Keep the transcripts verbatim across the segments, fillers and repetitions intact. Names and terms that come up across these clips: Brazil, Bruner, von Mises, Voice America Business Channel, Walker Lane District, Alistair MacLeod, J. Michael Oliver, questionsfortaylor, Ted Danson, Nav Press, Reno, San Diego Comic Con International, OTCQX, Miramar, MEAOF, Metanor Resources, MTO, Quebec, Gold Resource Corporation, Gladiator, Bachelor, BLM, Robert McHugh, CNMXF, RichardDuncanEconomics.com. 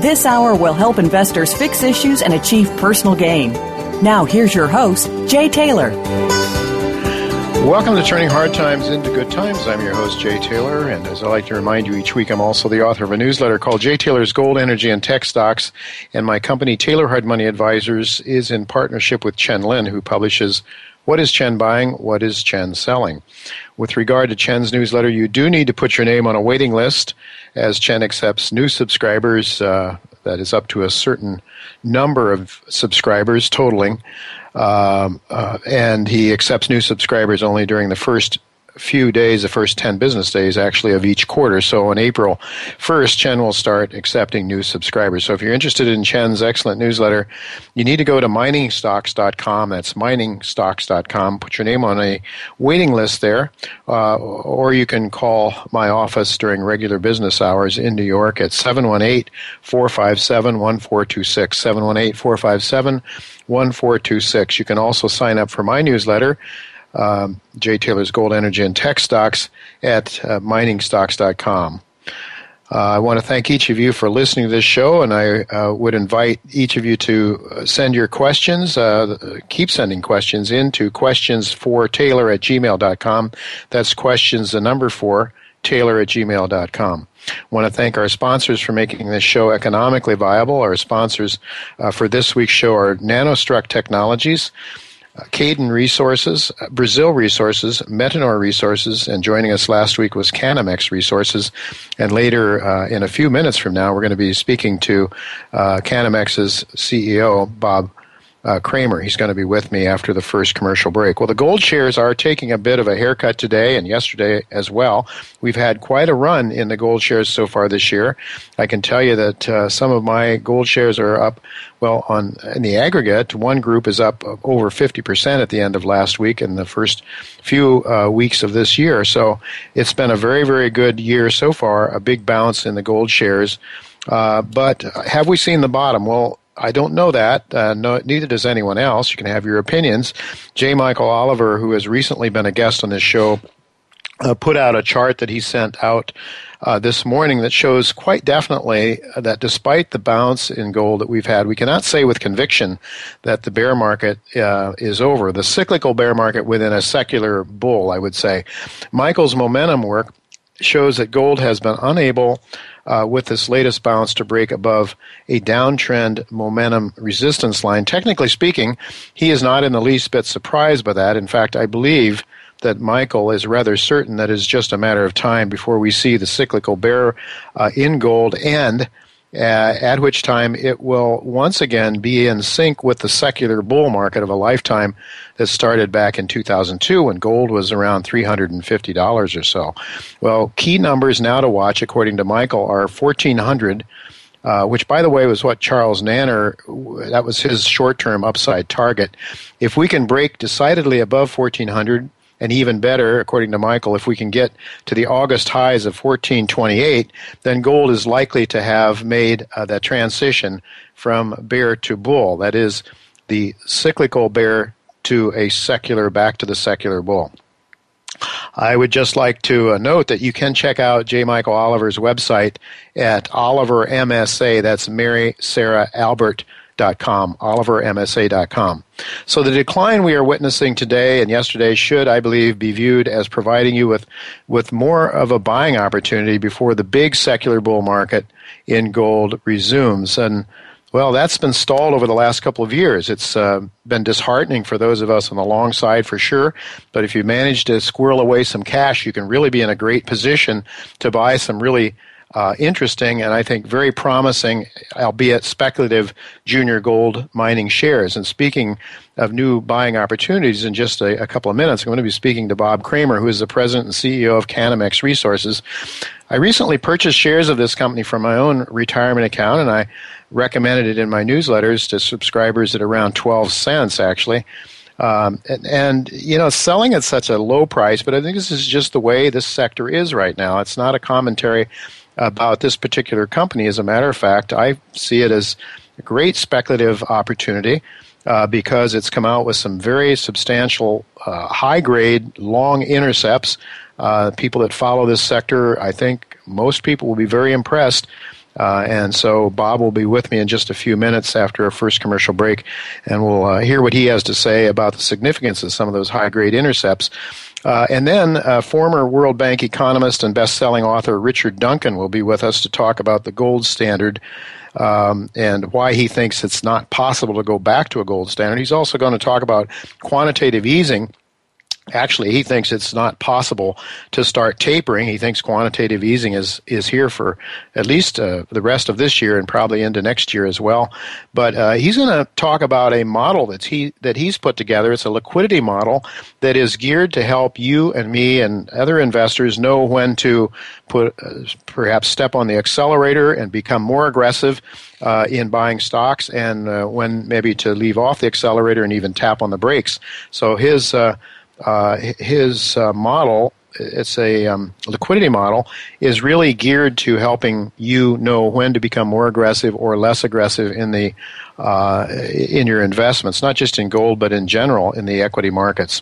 This hour will help investors fix issues and achieve personal gain. Now, here's your host, Jay Taylor. Welcome to Turning Hard Times into Good Times. I'm your host, Jay Taylor, and as I like to remind you each week, I'm also the author of a newsletter called Jay Taylor's Gold, Energy, and Tech Stocks, and my company, Taylor Hard Money Advisors, is in partnership with Chen Lin, who publishes What is Chen Buying? What is Chen Selling? With regard to Chen's newsletter, you do need to put your name on a waiting list as Chen accepts new subscribers, uh, that is up to a certain number of subscribers totaling, um, uh, and he accepts new subscribers only during the first few days, the first ten business days actually of each quarter. So on April first, Chen will start accepting new subscribers. So if you're interested in Chen's excellent newsletter, you need to go to mining stocks dot com. That's mining stocks dot com. Put your name on a waiting list there, uh, or you can call my office during regular business hours in New York at seven one eight, four five seven, one four two six, seven one eight, four five seven, one four two six. You can also sign up for my newsletter, Um, Jay Taylor's Gold, Energy, and Tech Stocks at uh, mining stocks dot com. Uh, I want to thank each of you for listening to this show, and I uh, would invite each of you to send your questions. Uh, keep sending questions in to questionsfortaylor at gmail dot com. That's questions, the number four, Taylor at gmail dot com. I want to thank our sponsors for making this show economically viable. Our sponsors uh, for this week's show are Nanostruct Technologies, Uh, Caden Resources, uh, Brazil Resources, Metanor Resources, and joining us last week was Canamex Resources. And later, uh, in a few minutes from now, we're going to be speaking to uh, Canamex's C E O, Bob uh, Kramer. He's going to be with me after the first commercial break. Well, the gold shares are taking a bit of a haircut today and yesterday as well. We've had quite a run in the gold shares so far this year. I can tell you that uh, some of my gold shares are up. Well, on in the aggregate, one group is up over fifty percent at the end of last week and the first few uh, weeks of this year. So it's been a very, very good year so far, a big bounce in the gold shares. Uh, but have we seen the bottom? Well, I don't know that. Uh, no, neither does anyone else. You can have your opinions. J. Michael Oliver, who has recently been a guest on this show, Uh, put out a chart that he sent out uh, this morning that shows quite definitely that despite the bounce in gold that we've had, we cannot say with conviction that the bear market uh, is over. The cyclical bear market within a secular bull, I would say. Michael's momentum work shows that gold has been unable uh, with this latest bounce to break above a downtrend momentum resistance line. Technically speaking, he is not in the least bit surprised by that. In fact, I believe that Michael is rather certain that it's just a matter of time before we see the cyclical bear uh, in gold end, uh, at which time it will once again be in sync with the secular bull market of a lifetime that started back in two thousand two when gold was around three hundred fifty dollars or so. Well, key numbers now to watch, according to Michael, are fourteen hundred dollars. Uh, which, by the way, was what Charles Nenner, that was his short-term upside target. If we can break decidedly above fourteen hundred dollars, and even better, according to Michael, if we can get to the August highs of fourteen twenty-eight, then gold is likely to have made uh, that transition from bear to bull. That is, the cyclical bear to a secular, back to the secular bull. I would just like to uh, note that you can check out J. Michael Oliver's website at Oliver M S A. That's Mary Sarah Albert. Com, Oliver M S A dot com. So the decline we are witnessing today and yesterday should, I believe, be viewed as providing you with, with more of a buying opportunity before the big secular bull market in gold resumes. And Well, that's been stalled over the last couple of years. It's uh, been disheartening for those of us on the long side for sure, but if you manage to squirrel away some cash, you can really be in a great position to buy some really uh, interesting and I think very promising, albeit speculative, junior gold mining shares. And speaking of new buying opportunities, in just a, a couple of minutes, I'm going to be speaking to Bob Kramer, who is the president and C E O of Canamex Resources. I recently purchased shares of this company from my own retirement account, and I recommended it in my newsletters to subscribers at around twelve cents, actually. Um, and, and, you know, selling at such a low price, but I think this is just the way this sector is right now. It's not a commentary about this particular company. As a matter of fact, I see it as a great speculative opportunity uh, because it's come out with some very substantial, uh, high-grade, long intercepts. Uh, people that follow this sector, I think most people will be very impressed. Uh, and so Bob will be with me in just a few minutes after our first commercial break, and we'll uh, hear what he has to say about the significance of some of those high-grade intercepts. Uh, and then uh, former World Bank economist and best-selling author Richard Duncan will be with us to talk about the gold standard um, and why he thinks it's not possible to go back to a gold standard. He's also going to talk about quantitative easing. Actually, he thinks it's not possible to start tapering. He thinks quantitative easing is, is here for at least uh, the rest of this year and probably into next year as well. But uh, he's going to talk about a model that's he, that he's put together. It's a liquidity model that is geared to help you and me and other investors know when to put uh, perhaps step on the accelerator and become more aggressive Uh, in buying stocks, and uh, when maybe to leave off the accelerator and even tap on the brakes. So his uh, uh, his uh, model, it's a um, liquidity model, is really geared to helping you know when to become more aggressive or less aggressive in the uh, in your investments, not just in gold but in general in the equity markets.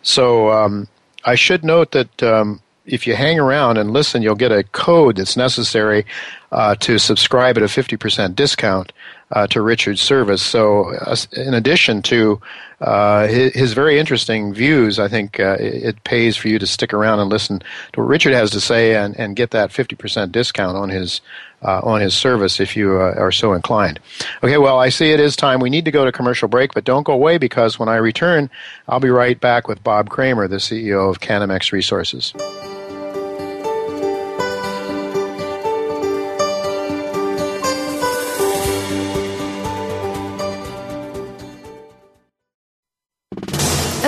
So um, I should note that. Um, If you hang around and listen, you'll get a code that's necessary uh, to subscribe at a fifty percent discount uh, to Richard's service. So uh, in addition to uh, his, his very interesting views, I think uh, it, it pays for you to stick around and listen to what Richard has to say and, and get that fifty percent discount on his uh, on his service if you uh, are so inclined. Okay, well, I see it is time. We need to go to commercial break, but don't go away because when I return, I'll be right back with Bob Kramer, the C E O of Canamex Resources.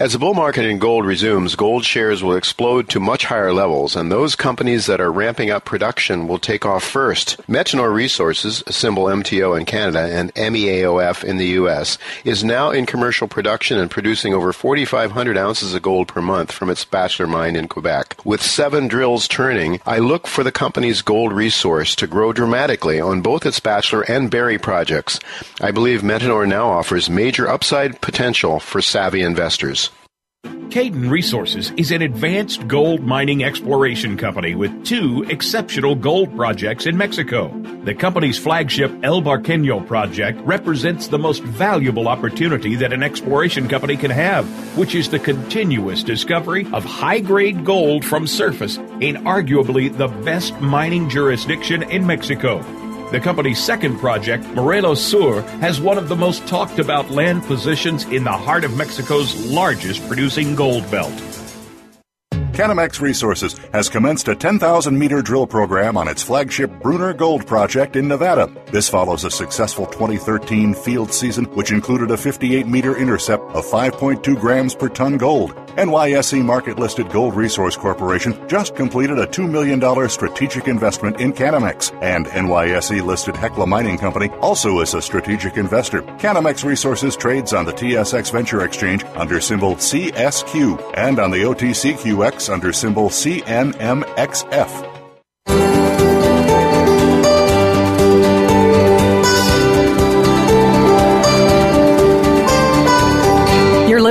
As the bull market in gold resumes, gold shares will explode to much higher levels, and those companies that are ramping up production will take off first. Metanor Resources, symbol M T O in Canada and M E A O F in the U S, is now in commercial production and producing over four thousand five hundred ounces of gold per month from its Bachelor mine in Quebec. With seven drills turning, I look for the company's gold resource to grow dramatically on both its Bachelor and Berry projects. I believe Metanor now offers major upside potential for savvy investors. Caden Resources is an advanced gold mining exploration company with two exceptional gold projects in Mexico. The company's flagship El Barqueño project represents the most valuable opportunity that an exploration company can have, which is the continuous discovery of high-grade gold from surface in arguably the best mining jurisdiction in Mexico. The company's second project, Morelos Sur, has one of the most talked about land positions in the heart of Mexico's largest producing gold belt. Canamex Resources has commenced a ten thousand meter drill program on its flagship Bruner Gold Project in Nevada. This follows a successful twenty thirteen field season, which included a fifty-eight meter intercept of five point two grams per ton gold. N Y S E market-listed Gold Resource Corporation just completed a two million dollars strategic investment in Canamex, and N Y S E listed Hecla Mining Company also is a strategic investor. Canamex Resources trades on the T S X Venture Exchange under symbol C S Q and on the O T C Q X under symbol C N M X F.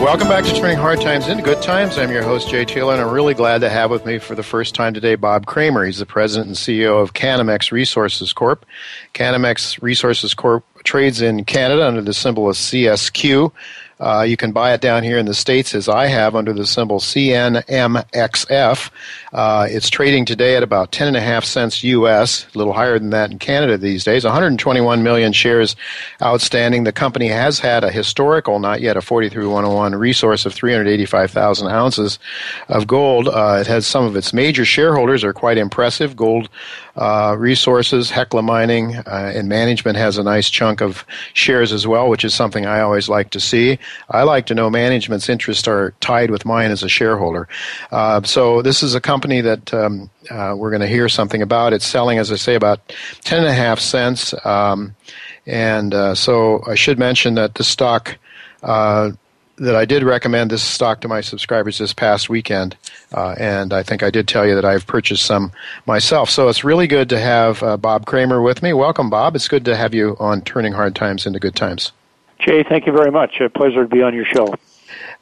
Welcome back to Turning Hard Times into Good Times. I'm your host, Jay Taylor, and I'm really glad to have with me for the first time today Bob Kramer. He's the president and C E O of Canamex Resources Corp. Canamex Resources Corp trades in Canada under the symbol of C S Q. Uh, you can buy it down here in the States, as I have, under the symbol C N M X F. Uh, it's trading today at about ten and a half cents U S, a little higher than that in Canada these days. one hundred twenty-one million shares outstanding. The company has had a historical, not yet a forty-three one oh one, resource of three hundred eighty-five thousand ounces of gold. Uh, it has some of its major shareholders are quite impressive. Gold uh, Resources, Hecla Mining, uh, and management has a nice chunk of shares as well, which is something I always like to see. I like to know management's interests are tied with mine as a shareholder. Uh, so this is a company that um, uh, we're going to hear something about. It's selling, as I say, about ten and a half cents. Um, and uh, so I should mention that the stock uh, that I did recommend this stock to my subscribers this past weekend, uh, and I think I did tell you that I've purchased some myself. So it's really good to have uh, Bob Kramer with me. Welcome, Bob. It's good to have you on Turning Hard Times into Good Times. Jay, thank you very much. A pleasure to be on your show.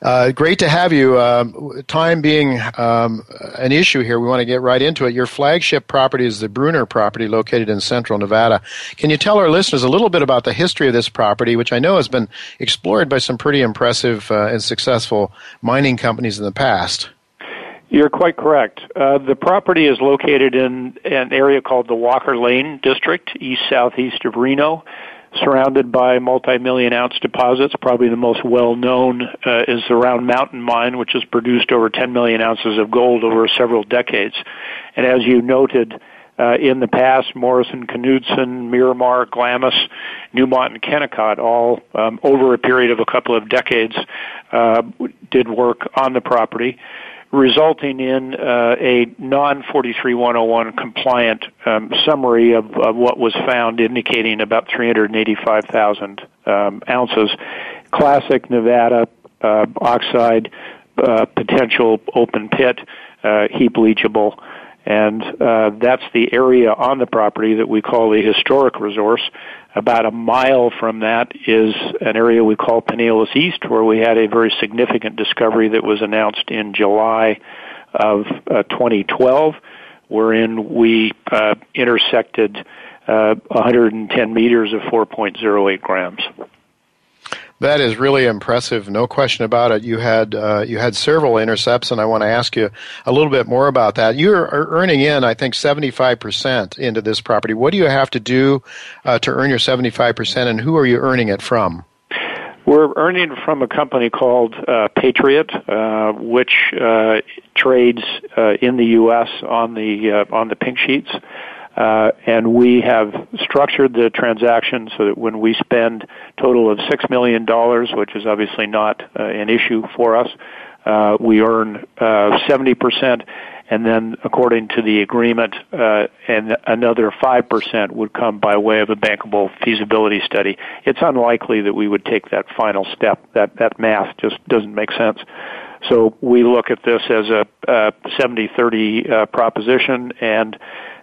Uh, great to have you. Um, time being um, an issue here, we want to get right into it. Your flagship property is the Bruner property located in central Nevada. Can you tell our listeners a little bit about the history of this property, which I know has been explored by some pretty impressive uh, and successful mining companies in the past? You're quite correct. Uh, the property is located in an area called the Walker Lane District, east-southeast of Reno, surrounded by multi-million ounce deposits. Probably the most well-known uh, is the Round Mountain Mine, which has produced over ten million ounces of gold over several decades. And as you noted, uh, in the past, Morrison, Knudsen, Miramar, Glamis, Newmont, and Kennecott all um, over a period of a couple of decades uh, did work on the property, resulting in uh, a non forty-three one oh one compliant um, summary of, of what was found, indicating about three hundred eighty-five thousand um, ounces. Classic Nevada uh, oxide uh, potential open pit, uh, heap leachable. And uh, that's the area on the property that we call the historic resource. About a mile from that is an area we call Pinellas East, where we had a very significant discovery that was announced in July of uh, twenty twelve, wherein we uh, intersected uh, one hundred ten meters of four point oh eight grams. That is really impressive, no question about it. You had uh, you had several intercepts, and I want to ask you a little bit more about that. You're earning in, I think, seventy-five percent into this property. What do you have to do uh, to earn your seventy-five percent, and who are you earning it from? We're earning from a company called uh, Patriot, uh, which uh, trades uh, in the U S on the uh, on the pink sheets, Uh, and we have structured the transaction so that when we spend a total of six million dollars, which is obviously not uh, an issue for us, uh, we earn uh, seventy percent, and then according to the agreement, uh, and another five percent would come by way of a bankable feasibility study. It's unlikely that we would take that final step. That, that math just doesn't make sense. So we look at this as a uh, seventy thirty uh, proposition, and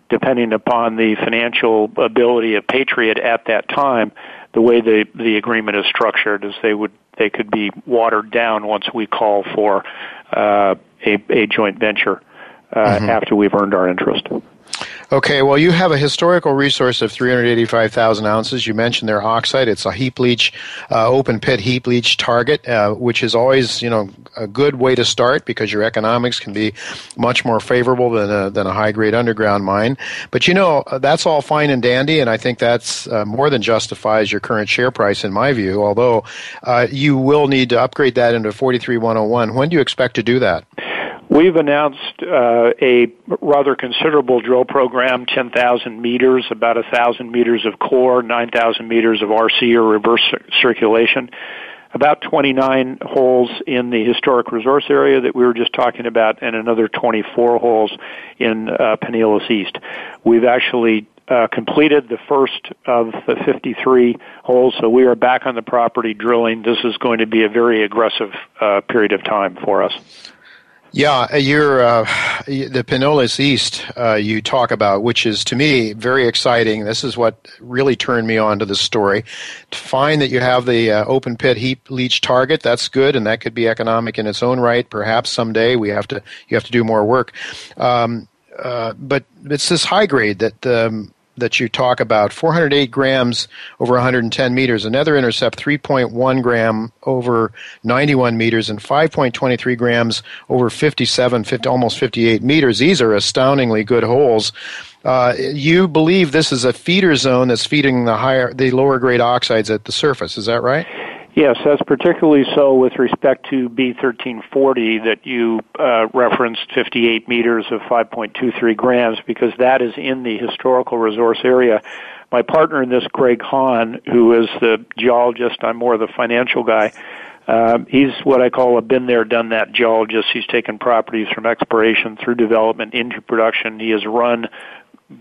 depending upon the financial ability of Patriot at that time, the way the, the agreement is structured is they would they could be watered down once we call for uh, a, a joint venture uh, mm-hmm. after we've earned our interest. Okay, well, you have a historical resource of three hundred eighty-five thousand ounces. You mentioned their oxide. It's a heap leach, uh, open pit heap leach target, uh, which is always, you know, a good way to start because your economics can be much more favorable than a, than a high-grade underground mine. But, you know, that's all fine and dandy, and I think that's uh, more than justifies your current share price in my view, although uh, you will need to upgrade that into forty-three one oh one. When do you expect to do that? We've announced uh, a rather considerable drill program, ten thousand meters, about one thousand meters of core, nine thousand meters of R C or reverse circulation, about twenty-nine holes in the historic resource area that we were just talking about, and another twenty-four holes in uh, Pinellas East. We've actually uh, completed the first of the fifty-three holes, so we are back on the property drilling. This is going to be a very aggressive uh, period of time for us. Yeah, you're, uh, the Pinellas East uh, you talk about, which is, to me, very exciting. This is what really turned me on to the story. To find that you have the uh, open pit heap leach target, that's good, and that could be economic in its own right. Perhaps someday we have to, you have to do more work. Um, uh, but it's this high grade that um, that you talk about, four hundred eight grams over one hundred ten meters, another intercept three point one gram over ninety-one meters, and five point two three grams over fifty-seven, fifty, almost fifty-eight meters. These are astoundingly good holes. Uh, you believe this is a feeder zone that's feeding the higher, the lower grade oxides at the surface. Is that right? Yes, that's particularly so with respect to B thirteen forty that you uh, referenced, fifty-eight meters of five point two three grams, because that is in the historical resource area. My partner in this, Greg Hahn, who is the geologist, I'm more the financial guy, uh, he's what I call a been there, done that geologist. He's taken properties from exploration through development into production. He has run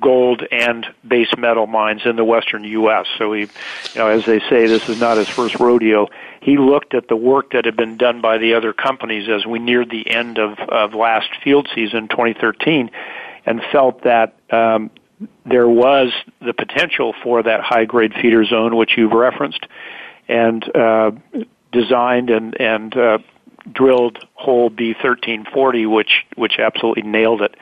gold and base metal mines in the western U S So he, you know, as they say, this is not his first rodeo. He looked at the work that had been done by the other companies as we neared the end of, of last field season, twenty thirteen, and felt that um, there was the potential for that high-grade feeder zone, which you've referenced, and uh, designed and, and uh, drilled hole B thirteen forty, which which absolutely nailed it.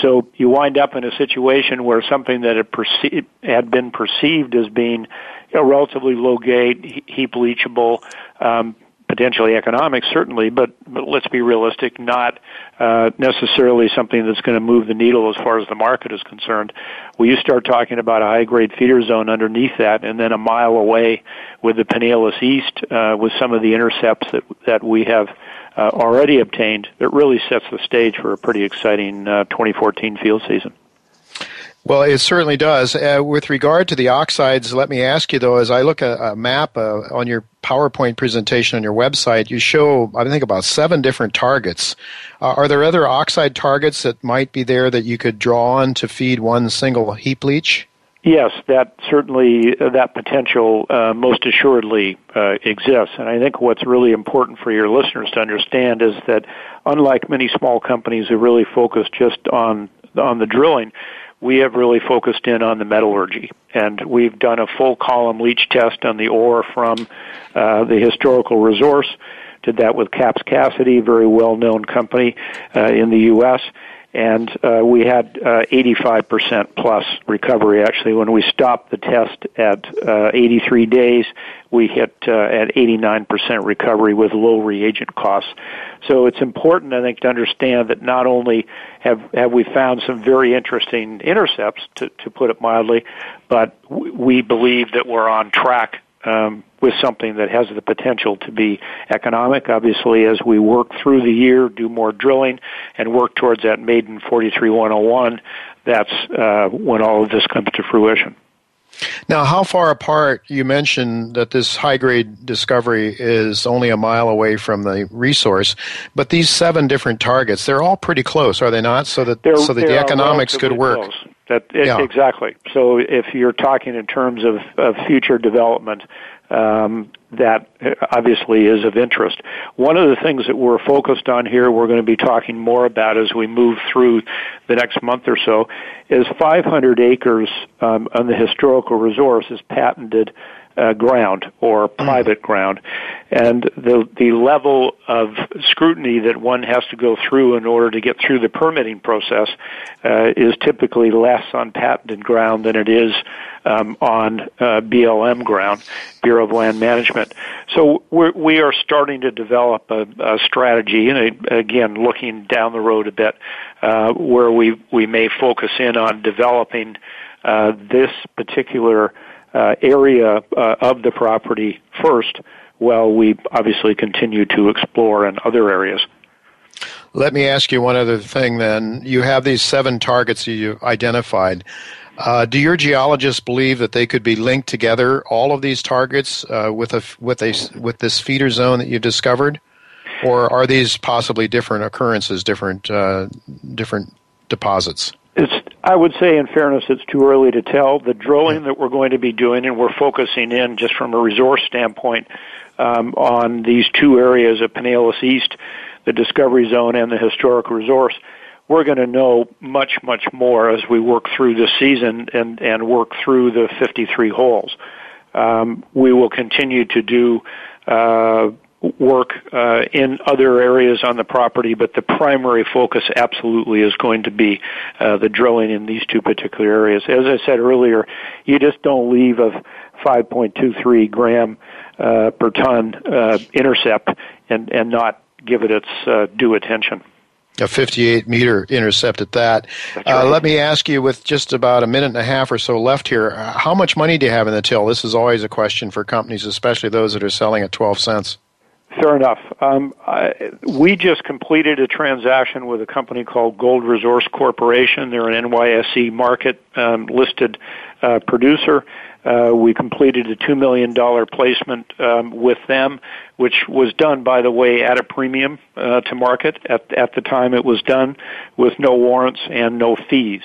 So you wind up in a situation where something that had, perce- had been perceived as being a relatively low grade, heap leachable, um, potentially economic, certainly, but, but let's be realistic, not uh, necessarily something that's going to move the needle as far as the market is concerned. Well, you start talking about a high-grade feeder zone underneath that, and then a mile away with the Pinellas East, uh, with some of the intercepts that that we have uh, already obtained, it really sets the stage for a pretty exciting uh, twenty fourteen field season. Well, it certainly does. Uh, with regard to the oxides, let me ask you, though, as I look at a map uh, on your PowerPoint presentation on your website, you show, I think, about seven different targets. Uh, are there other oxide targets that might be there that you could draw on to feed one single heap leach? Yes, that certainly, uh, that potential uh, most assuredly uh, exists. And I think what's really important for your listeners to understand is that, unlike many small companies who really focus just on on the drilling, we have really focused in on the metallurgy, and we've done a full column leach test on the ore from uh, the historical resource. Did that with Capps Cassidy, very well-known company uh, in the U S, and uh, we had uh, eighty-five percent plus recovery. Actually, when we stopped the test at uh, eighty-three days, we hit uh, at eighty-nine percent recovery with low reagent costs. So it's important, I think, to understand that not only have, have we found some very interesting intercepts, to, to put it mildly, but w- we believe that we're on track um, with something that has the potential to be economic. Obviously, as we work through the year, do more drilling, and work towards that maiden forty-three one oh one, that's uh, when all of this comes to fruition. Now, how far apart, you mentioned that this high-grade discovery is only a mile away from the resource, but these seven different targets, they're all pretty close, are they not? So that they're, so that the economics could work. Close. That it, yeah. Exactly. So if you're talking in terms of, of future development, um, that obviously is of interest. One of the things that we're focused on here, we're going to be talking more about as we move through the next month or so, is five hundred acres um, on the historical resource is patented uh, ground or private mm. ground. And the the level of scrutiny that one has to go through in order to get through the permitting process uh, is typically less on patented ground than it is um, on uh, B L M ground, Bureau of Land Management. So we're, we are starting to develop a, a strategy, and a, again, looking down the road a bit, uh, where we, we may focus in on developing uh, this particular uh, area uh, of the property first, while we obviously continue to explore in other areas. Let me ask you one other thing then. You have these seven targets that you've identified. Uh, do your geologists believe that they could be linked together, all of these targets, uh, with a with a with this feeder zone that you discovered, or are these possibly different occurrences, different uh, different deposits? It's, I would say, in fairness, it's too early to tell. The drilling that we're going to be doing, and we're focusing in just from a resource standpoint um, on these two areas of Pinellas East, the discovery zone and the historic resource. We're going to know much, much more as we work through this season and, and work through the fifty-three holes. Um, we will continue to do uh, work uh, in other areas on the property, but the primary focus absolutely is going to be uh, the drilling in these two particular areas. As I said earlier, you just don't leave a five point two three gram uh, per ton uh, intercept and, and not give it its uh, due attention. A fifty-eight meter intercept at that. Right. Uh, let me ask you, with just about a minute and a half or so left here, uh, how much money do you have in the till? This is always a question for companies, especially those that are selling at twelve cents. Fair enough. Um, I, we just completed a transaction with a company called Gold Resource Corporation. They're an N Y S E market um, listed uh, producer. Uh, we completed a two million dollars placement um, with them, which was done, by the way, at a premium uh, to market. At, at the time it was done with no warrants and no fees.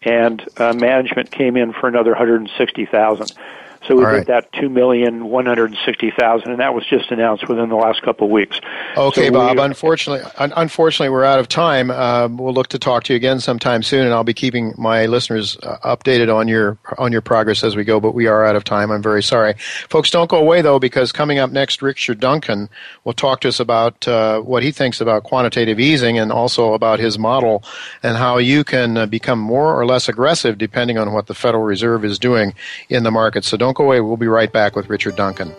And uh, management came in for another one hundred sixty thousand dollars. So we All did right. that two million one hundred sixty thousand dollars, and that was just announced within the last couple of weeks. Okay, so Bob, we, unfortunately, un- unfortunately, we're out of time. Uh, we'll look to talk to you again sometime soon, and I'll be keeping my listeners uh, updated on your on your progress as we go, but we are out of time. I'm very sorry. Folks, don't go away, though, because coming up next, Richard Duncan will talk to us about uh, what he thinks about quantitative easing and also about his model and how you can uh, become more or less aggressive depending on what the Federal Reserve is doing in the market. So don't Don't go away. We'll be right back with Richard Duncan.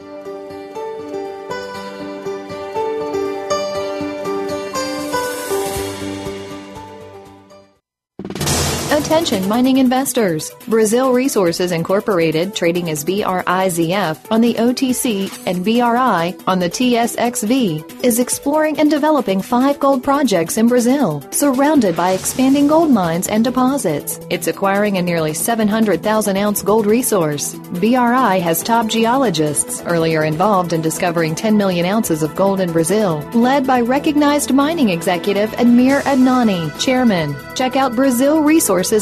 Attention mining investors. Brazil Resources Incorporated, trading as B R I Z F on the O T C and B R I on the T S X V, is exploring and developing five gold projects in Brazil, surrounded by expanding gold mines and deposits. It's acquiring a nearly seven hundred thousand ounce gold resource. B R I has top geologists, earlier involved in discovering ten million ounces of gold in Brazil, led by recognized mining executive Admir Adnani, chairman. Check out Brazil Resources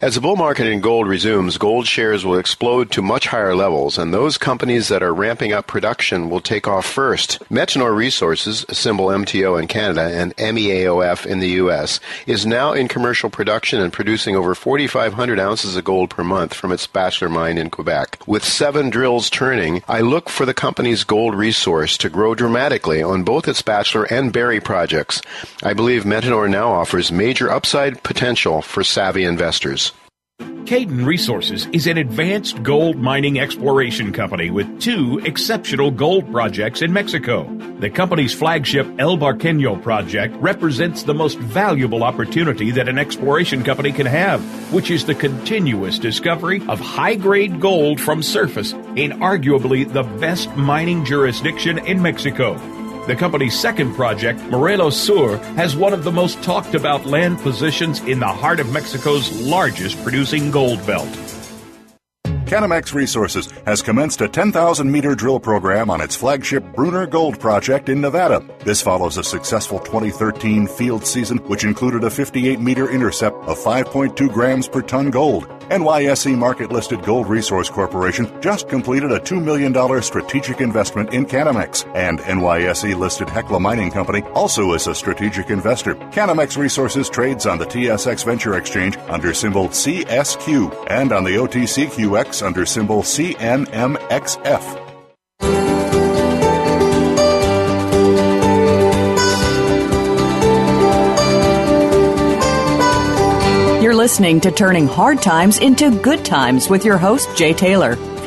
As the bull market in gold resumes, gold shares will explode to much higher levels, and those companies that are ramping up production will take off first. Metanor Resources, symbol M T O in Canada and M E A O F in the U S, is now in commercial production and producing over four thousand five hundred ounces of gold per month from its Bachelor mine in Quebec. With seven drills turning, I look for the company's gold resource to grow dramatically on both its Bachelor and Berry projects. I believe Metanor now offers major upside potential for savvy investors. Caden Resources is an advanced gold mining exploration company with two exceptional gold projects in Mexico. The company's flagship El Barqueño project represents the most valuable opportunity that an exploration company can have, which is the continuous discovery of high-grade gold from surface in arguably the best mining jurisdiction in Mexico. The company's second project, Morelos Sur, has one of the most talked about land positions in the heart of Mexico's largest producing gold belt. Canamex Resources has commenced a ten thousand meter drill program on its flagship Bruner Gold project in Nevada. This follows a successful twenty thirteen field season, which included a fifty-eight meter intercept of five point two grams per ton gold. N Y S E market-listed Gold Resource Corporation just completed a two million dollars strategic investment in Canamex, and N Y S E listed Hecla Mining Company also is a strategic investor. Canamex Resources trades on the T S X Venture Exchange under symbol C S Q and on the O T C Q X under symbol C N M X F. You're listening to Turning Hard Times into Good Times with your host, Jay Taylor. If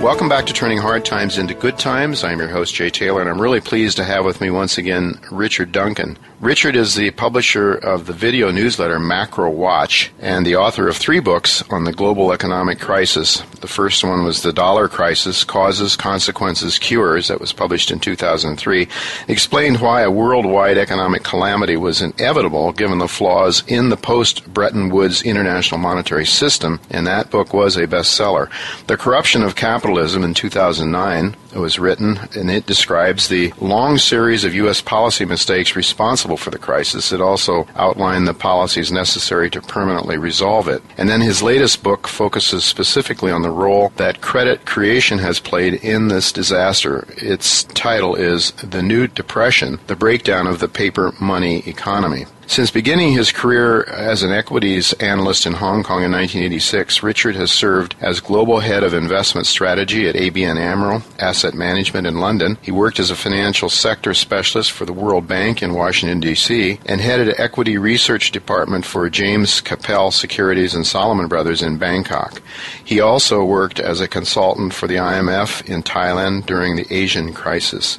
Welcome back to Turning Hard Times into Good Times. I'm your host, Jay Taylor, and I'm really pleased to have with me once again Richard Duncan. Richard is the publisher of the video newsletter Macro Watch and the author of three books on the global economic crisis. The first one was The Dollar Crisis, Causes, Consequences, Cures, that was published in two thousand three, explained why a worldwide economic calamity was inevitable given the flaws in the post-Bretton Woods international monetary system, and that book was a bestseller. The Corruption of Capitalism in two thousand nine was written, and it describes the long series of U S policy mistakes responsible for the crisis. It also outlined the policies necessary to permanently resolve it. And then his latest book focuses specifically on the role that credit creation has played in this disaster. Its title is The New Depression, The Breakdown of the Paper Money Economy. Since beginning his career as an equities analyst in Hong Kong in nineteen eighty-six, Richard has served as Global Head of Investment Strategy at A B N AMRO Asset Management in London. He worked as a financial sector specialist for the World Bank in Washington, D C, and headed an equity research department for James Capel Securities and Solomon Brothers in Bangkok. He also worked as a consultant for the I M F in Thailand during the Asian crisis.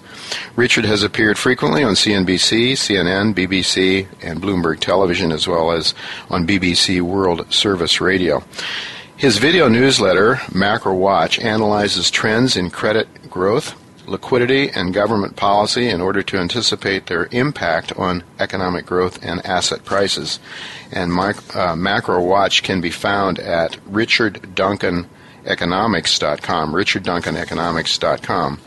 Richard has appeared frequently on C N B C, C N N, B B C, and Bloomberg Television, as well as on B B C World Service Radio. His video newsletter, Macro Watch, analyzes trends in credit growth, liquidity, and government policy in order to anticipate their impact on economic growth and asset prices. And my, uh, Macro Watch can be found at Richard Duncan Economics dot com, Richard Duncan Economics dot com.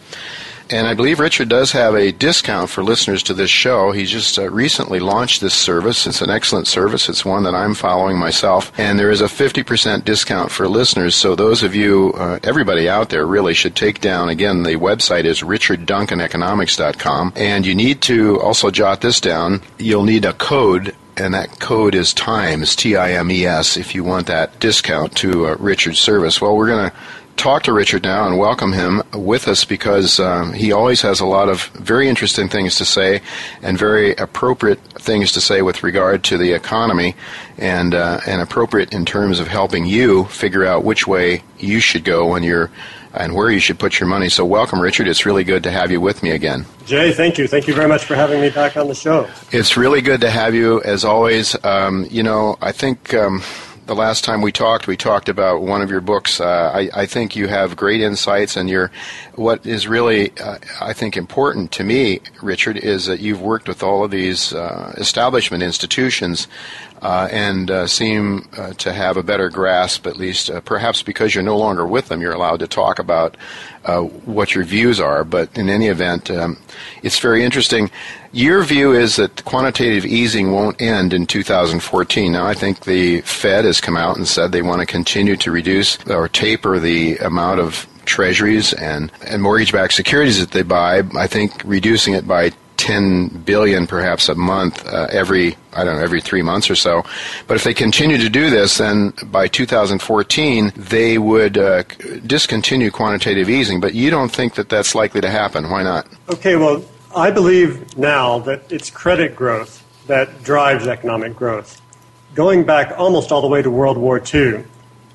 And I believe Richard does have a discount for listeners to this show. He just uh, recently launched this service. It's an excellent service. It's one that I'm following myself. And there is a fifty percent discount for listeners. So those of you, uh, everybody out there really should take down. Again, the website is Richard Duncan Economics dot com. And you need to also jot this down. You'll need a code, and that code is TIMES, T I M E S, if you want that discount to uh, Richard's service. Well, we're going to talk to Richard now and welcome him with us because um, he always has a lot of very interesting things to say and very appropriate things to say with regard to the economy, and uh, and appropriate in terms of helping you figure out which way you should go when you're and where you should put your money. So welcome, Richard. It's really good to have you with me again. Jay, thank you. Thank you very much for having me back on the show. It's really good to have you, as always. Um, you know, I think... Um, The last time we talked, we talked about one of your books. Uh, I, I think you have great insights, and you're, what is really, uh, I think, important to me, Richard, is that you've worked with all of these uh, establishment institutions uh, and uh, seem uh, to have a better grasp, at least uh, perhaps because you're no longer with them, you're allowed to talk about uh, what your views are. But in any event, um, it's very interesting. Your view is that quantitative easing won't end in two thousand fourteen. Now, I think the Fed has come out and said they want to continue to reduce or taper the amount of treasuries and, and mortgage-backed securities that they buy. I think reducing it by ten billion dollars perhaps a month uh, every, I don't know, every three months or so. But if they continue to do this, then by two thousand fourteen, they would uh, discontinue quantitative easing. But you don't think that that's likely to happen. Why not? Okay, well, I believe now that it's credit growth that drives economic growth. Going back almost all the way to World War Two,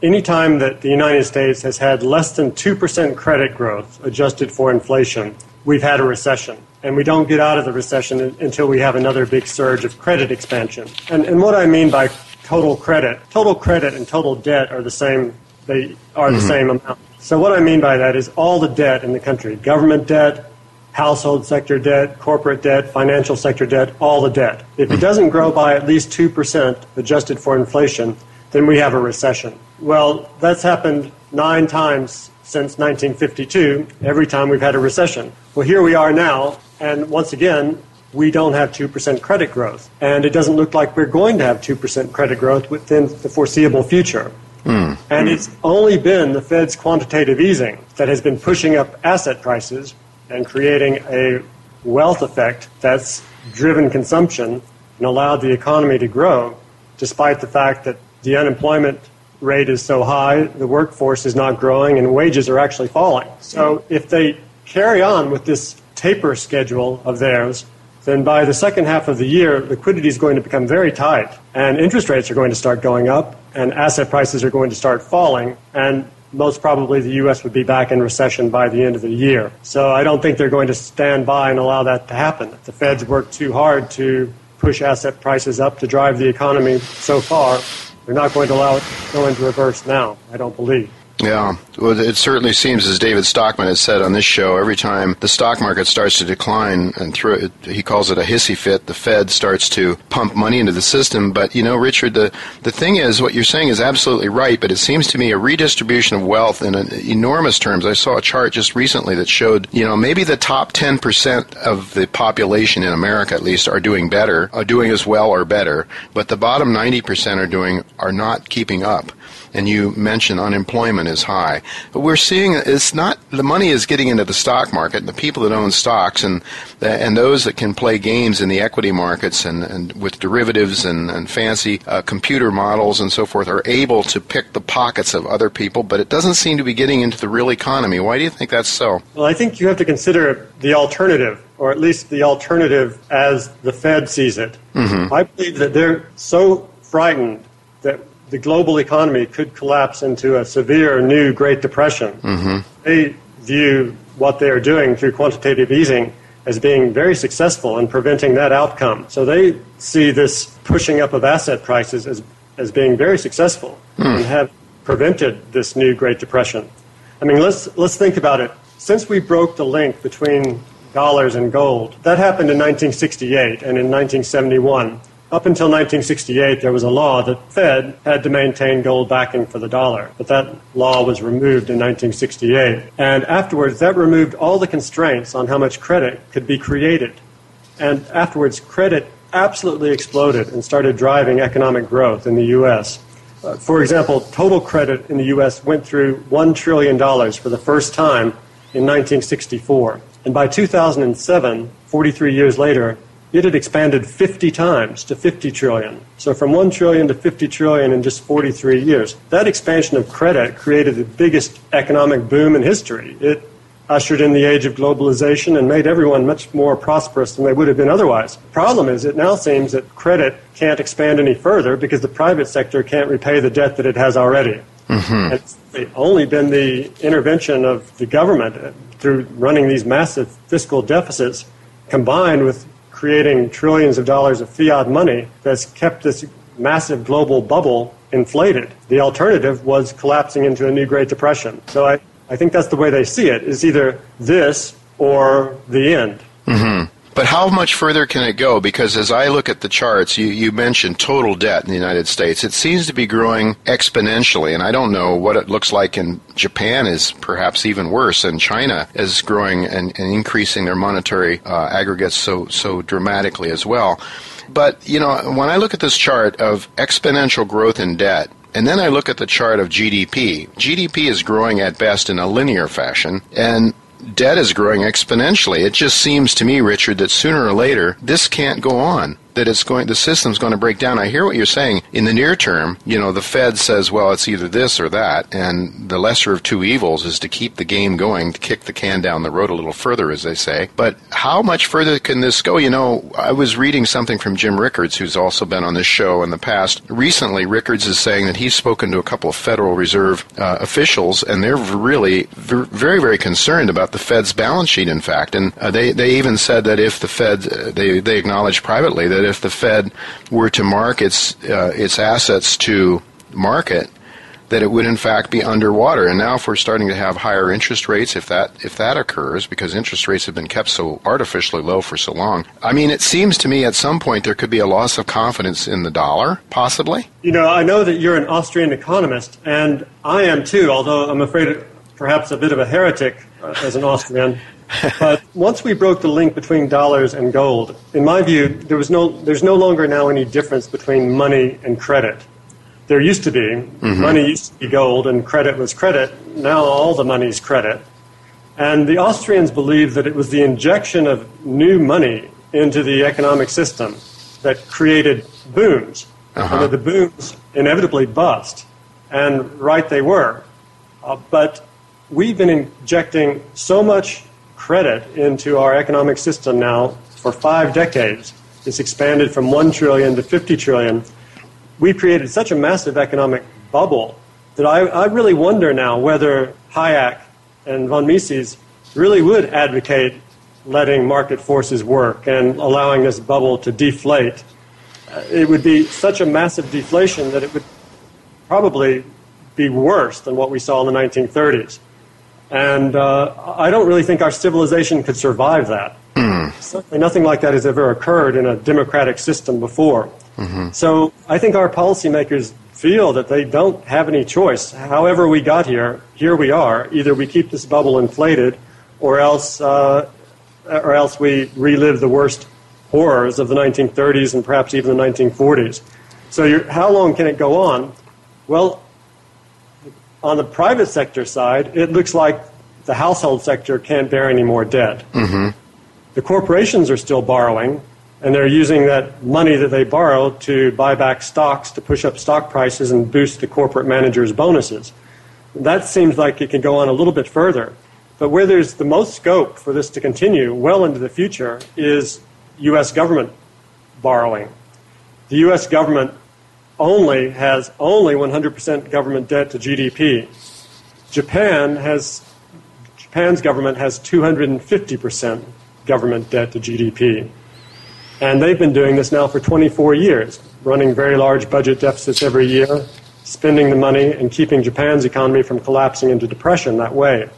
any time that the United States has had less than two percent credit growth adjusted for inflation, we've had a recession, and we don't get out of the recession until we have another big surge of credit expansion. And, and what I mean by total credit, total credit and total debt are the same, they are mm-hmm. the same amount. So what I mean by that is all the debt in the country, government debt, household sector debt, corporate debt, financial sector debt, all the debt. If it doesn't grow by at least two percent adjusted for inflation, then we have a recession. Well, that's happened nine times since nineteen fifty-two, every time we've had a recession. Well, here we are now, and once again, we don't have two percent credit growth. And it doesn't look like we're going to have two percent credit growth within the foreseeable future. Mm. And it's only been the Fed's quantitative easing that has been pushing up asset prices and creating a wealth effect that's driven consumption and allowed the economy to grow, despite the fact that the unemployment rate is so high, the workforce is not growing, and wages are actually falling. So if they carry on with this taper schedule of theirs, then by the second half of the year, liquidity is going to become very tight, and interest rates are going to start going up, and asset prices are going to start falling, and most probably the U S would be back in recession by the end of the year. So I don't think they're going to stand by and allow that to happen. The Fed's worked too hard to push asset prices up to drive the economy so far. They're not going to allow it to go into reverse now, I don't believe. Yeah, well, it certainly seems, as David Stockman has said on this show, every time the stock market starts to decline, and through it, he calls it a hissy fit, the Fed starts to pump money into the system. But, you know, Richard, the, the thing is, what you're saying is absolutely right, but it seems to me a redistribution of wealth in an enormous terms. I saw a chart just recently that showed, you know, maybe the top ten percent of the population in America, at least, are doing better, are doing as well or better, but the bottom ninety percent are doing are not keeping up. And you mentioned unemployment is high. But we're seeing it's not, the money is getting into the stock market, and the people that own stocks and and those that can play games in the equity markets and, and with derivatives and, and fancy uh, computer models and so forth are able to pick the pockets of other people, but it doesn't seem to be getting into the real economy. Why do you think that's so? Well, I think you have to consider the alternative, or at least the alternative as the Fed sees it. Mm-hmm. I believe that they're so frightened that the global economy could collapse into a severe new Great Depression. Mm-hmm. They view what they are doing through quantitative easing as being very successful in preventing that outcome. So they see this pushing up of asset prices as, as being very successful mm. and have prevented this new Great Depression. I mean, let's let's think about it. Since we broke the link between dollars and gold, that happened in nineteen sixty-eight and in nineteen seventy-one. Up until nineteen sixty-eight, there was a law that Fed had to maintain gold backing for the dollar, but that law was removed in nineteen sixty-eight. And afterwards, that removed all the constraints on how much credit could be created. And afterwards, credit absolutely exploded and started driving economic growth in the U S. Uh, for example, total credit in the U S went through one trillion dollars for the first time in nineteen sixty-four. And by two thousand seven, forty-three years later, it had expanded fifty times to fifty trillion. So from one trillion to fifty trillion in just forty-three years. That expansion of credit created the biggest economic boom in history. It ushered in the age of globalization and made everyone much more prosperous than they would have been otherwise. Problem is, it now seems that credit can't expand any further because the private sector can't repay the debt that it has already. Mm-hmm. It's only been the intervention of the government through running these massive fiscal deficits combined with creating trillions of dollars of fiat money that's kept this massive global bubble inflated. The alternative was collapsing into a new Great Depression. So I, I think that's the way they see it, is either this or the end. Mm-hmm. But how much further can it go? Because as I look at the charts, you, you mentioned total debt in the United States. It seems to be growing exponentially, and I don't know what it looks like in Japan is perhaps even worse, and China is growing and, and increasing their monetary uh, aggregates so, so dramatically as well. But, you know, when I look at this chart of exponential growth in debt, and then I look at the chart of G D P, G D P is growing at best in a linear fashion, and debt is growing exponentially. It just seems to me, Richard, that sooner or later, this can't go on. that it's going, the system's going to break down. I hear what you're saying. In the near term, you know, the Fed says, well, it's either this or that, and the lesser of two evils is to keep the game going, to kick the can down the road a little further, as they say. But how much further can this go? You know, I was reading something from Jim Rickards, who's also been on this show in the past. Recently, Rickards is saying that he's spoken to a couple of Federal Reserve uh, officials, and they're really very, very concerned about the Fed's balance sheet, in fact. And uh, they, they even said that if the Fed, uh, they, they acknowledge privately that if the Fed were to mark its, uh, its assets to market, that it would in fact be underwater. And now if we're starting to have higher interest rates, if that if that occurs, because interest rates have been kept so artificially low for so long, I mean, it seems to me at some point there could be a loss of confidence in the dollar, possibly. You know, I know that you're an Austrian economist, and I am too, although I'm afraid perhaps a bit of a heretic as an Austrian. But once we broke the link between dollars and gold, in my view, there was no, there's no longer now any difference between money and credit. There used to be. Mm-hmm. Money used to be gold and credit was credit. Now all the money's credit. And the Austrians believed that it was the injection of new money into the economic system that created booms. Uh-huh. And that the booms inevitably bust. And right they were. Uh, but we've been injecting so much credit into our economic system now for five decades. It's expanded from one trillion dollars to fifty trillion dollars. We created such a massive economic bubble that I, I really wonder now whether Hayek and von Mises really would advocate letting market forces work and allowing this bubble to deflate. It would be such a massive deflation that it would probably be worse than what we saw in the nineteen thirties. And uh, I don't really think our civilization could survive that. Mm. Certainly nothing like that has ever occurred in a democratic system before. Mm-hmm. So I think our policymakers feel that they don't have any choice. However we got here, here we are. Either we keep this bubble inflated, or else, uh, or else we relive the worst horrors of the nineteen thirties and perhaps even the nineteen forties. So you're, how long can it go on? Well, on the private sector side, it looks like the household sector can't bear any more debt. Mm-hmm. The corporations are still borrowing. And they're using that money that they borrow to buy back stocks, to push up stock prices and boost the corporate managers' bonuses. That seems like it can go on a little bit further. But where there's the most scope for this to continue well into the future is U S government borrowing. The U S government only has only one hundred percent government debt to G D P. Japan has, Japan's government has two hundred fifty percent government debt to G D P. And they've been doing this now for twenty-four years, running very large budget deficits every year, spending the money and keeping Japan's economy from collapsing into depression that way.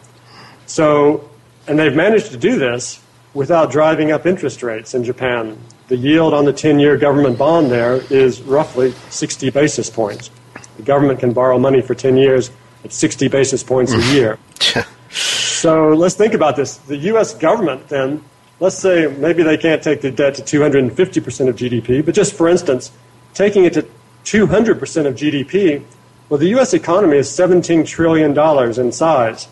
So, and they've managed to do this without driving up interest rates in Japan. The yield on the ten-year government bond there is roughly sixty basis points. The government can borrow money for ten years at sixty basis points a year. So let's think about this. The U S government then, let's say maybe they can't take the debt to two hundred fifty percent of G D P, but just for instance, taking it to two hundred percent of G D P, well, the U S economy is seventeen trillion dollars in size.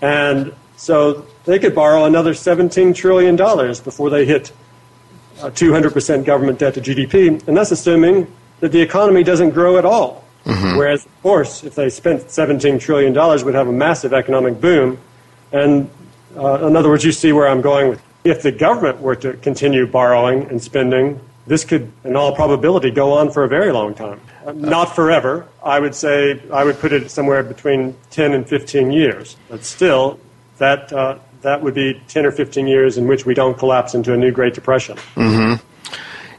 And so they could borrow another seventeen trillion dollars before they hit two hundred percent government debt to G D P, and that's assuming that the economy doesn't grow at all. Mm-hmm. Whereas, of course, if they spent seventeen trillion dollars, we'd have a massive economic boom. And uh, in other words, you see where I'm going with. If the government were to continue borrowing and spending, this could, in all probability, go on for a very long time. Not forever. I would say I would put it somewhere between ten and fifteen years. But still, that uh, that would be ten or fifteen years in which we don't collapse into a new Great Depression. Mm-hmm.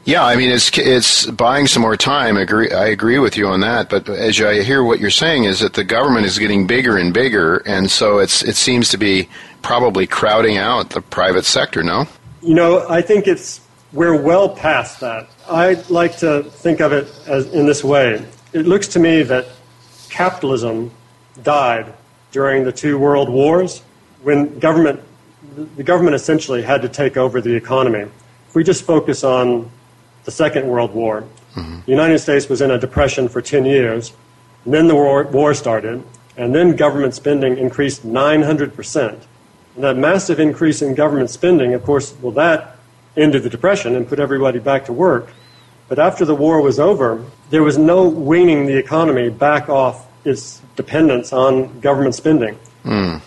Yeah, I mean, it's it's buying some more time. Agree, I agree with you on that. But as I hear what you're saying is that the government is getting bigger and bigger, and so it's it seems to be probably crowding out the private sector, no? You know, I think it's we're well past that. I like to think of it as in this way. It looks to me that capitalism died during the two world wars when government the government essentially had to take over the economy. If we just focus on the Second World War. Mm-hmm. The United States was in a depression for ten years, and then the war, war started, and then government spending increased nine hundred percent. And that massive increase in government spending, of course, well, that into the Depression and put everybody back to work. But after the war was over, there was no weaning the economy back off its dependence on government spending. Mm.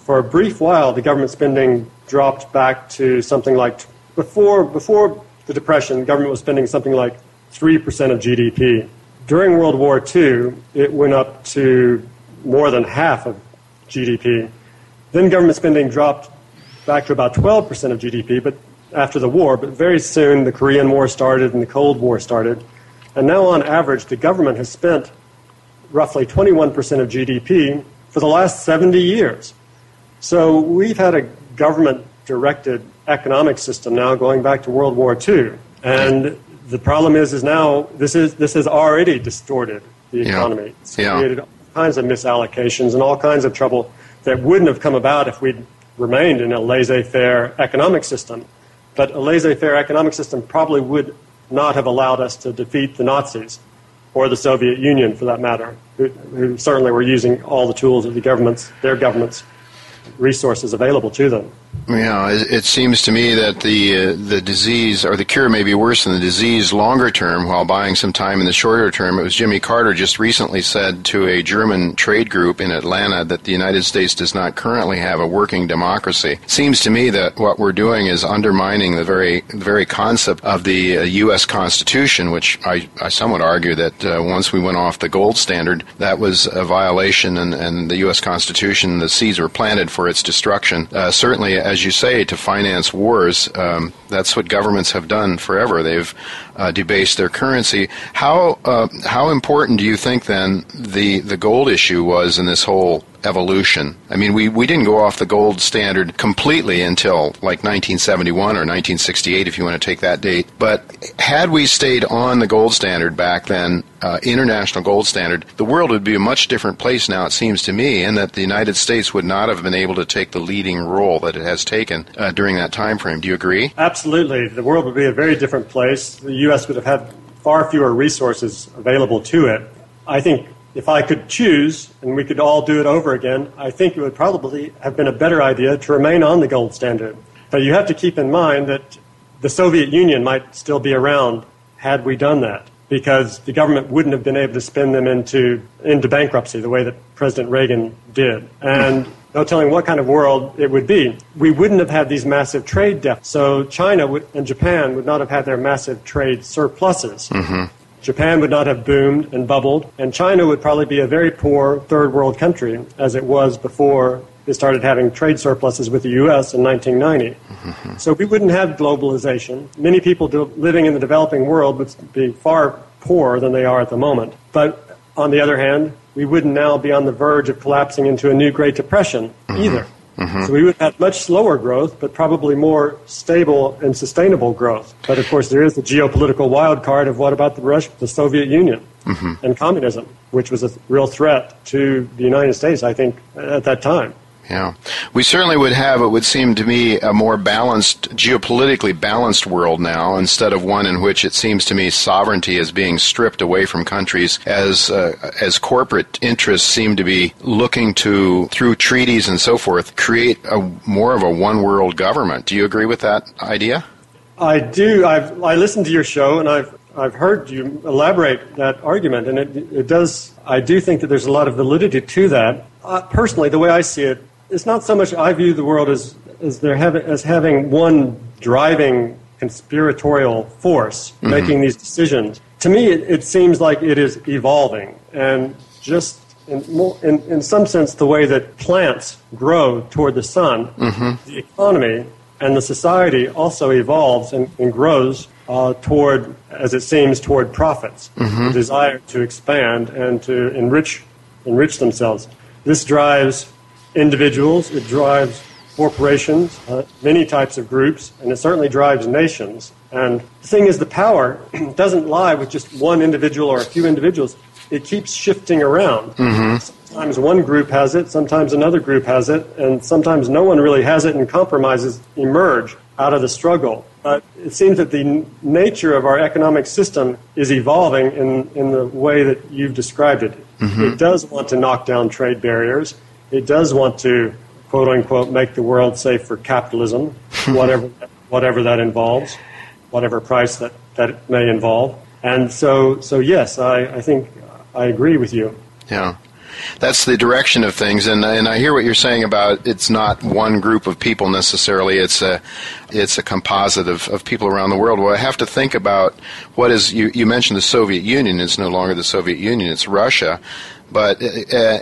For a brief while, the government spending dropped back to something like, before, before the Depression, the government was spending something like three percent of G D P. During World War Two, it went up to more than half of G D P. Then government spending dropped back to about twelve percent of G D P, but after the war, but very soon the Korean War started and the Cold War started. And now on average, the government has spent roughly twenty-one percent of G D P for the last seventy years. So we've had a government-directed economic system now going back to World War Two. And the problem is, is now this is this has already distorted the economy. Yeah. It's created yeah. all kinds of misallocations and all kinds of trouble that wouldn't have come about if we'd remained in a laissez-faire economic system. But a laissez-faire economic system probably would not have allowed us to defeat the Nazis or the Soviet Union, for that matter, who, who certainly were using all the tools of the governments, their governments' resources available to them. Yeah, it, it seems to me that the uh, the disease or the cure may be worse than the disease longer term, while buying some time in the shorter term. It was Jimmy Carter just recently said to a German trade group in Atlanta that the United States does not currently have a working democracy. It seems to me that what we're doing is undermining the very the very concept of the uh, U S Constitution, which I, I somewhat argue that uh, once we went off the gold standard, that was a violation, and, and the U S Constitution, the seeds were planted for its destruction. Uh, certainly, as As you say, to finance wars. Um, that's what governments have done forever. They've uh, debased their currency. How uh, how important do you think then the the gold issue was in this whole evolution? I mean, we, we didn't go off the gold standard completely until like nineteen seventy-one or nineteen sixty-eight, if you want to take that date. But had we stayed on the gold standard back then, uh, international gold standard, the world would be a much different place now, it seems to me, and that the United States would not have been able to take the leading role that it has taken uh, during that time frame. Do you agree? Absolutely. The world would be a very different place. The U S would have had far fewer resources available to it. I think if I could choose, and we could all do it over again, I think it would probably have been a better idea to remain on the gold standard. But you have to keep in mind that the Soviet Union might still be around had we done that, because the government wouldn't have been able to spin them into, into bankruptcy the way that President Reagan did. And no telling what kind of world it would be. We wouldn't have had these massive trade deficits. So China would, and Japan would not have had their massive trade surpluses. Mm-hmm. Japan would not have boomed and bubbled, and China would probably be a very poor third world country, as it was before it started having trade surpluses with the U S in nineteen ninety. Mm-hmm. So we wouldn't have globalization. Many people do, living in the developing world would be far poorer than they are at the moment. But on the other hand, we wouldn't now be on the verge of collapsing into a new Great Depression mm-hmm. either. Mm-hmm. So we would have much slower growth, but probably more stable and sustainable growth. But of course, there is the geopolitical wild card of what about the Russia, the Soviet Union mm-hmm. and communism, which was a real threat to the United States, I think, at that time. Yeah. We certainly would have, it would seem to me, a more balanced, geopolitically balanced world now, instead of one in which it seems to me sovereignty is being stripped away from countries as uh, as corporate interests seem to be looking to, through treaties and so forth, create a more of a one-world government. Do you agree with that idea? I do. I've, I listened to your show, and I've I've heard you elaborate that argument, and it, it does. I do think that there's a lot of validity to that. Uh, personally, the way I see it, it's not so much I view the world as as there having as having one driving conspiratorial force mm-hmm. making these decisions. To me, it, it seems like it is evolving, and just in, more, in in some sense, the way that plants grow toward the sun, mm-hmm. the economy and the society also evolves and, and grows uh, toward, as it seems, toward profits, mm-hmm. the desire to expand and to enrich enrich themselves. This drives individuals, it drives corporations, uh, many types of groups, and it certainly drives nations. And the thing is, the power doesn't lie with just one individual or a few individuals. It keeps shifting around. Mm-hmm. Sometimes one group has it, sometimes another group has it, and sometimes no one really has it, and compromises emerge out of the struggle. But it seems that the n- nature of our economic system is evolving in, in the way that you've described it. Mm-hmm. It does want to knock down trade barriers. It does want to, quote-unquote, make the world safe for capitalism, whatever that whatever that involves, whatever price that, that it may involve. And so, so yes, I, I think I agree with you. Yeah. That's the direction of things, and and I hear what you're saying about it's not one group of people necessarily. It's a it's a composite of, of people around the world. Well, I have to think about what is you, you mentioned the Soviet Union is no longer the Soviet Union; it's Russia. But uh,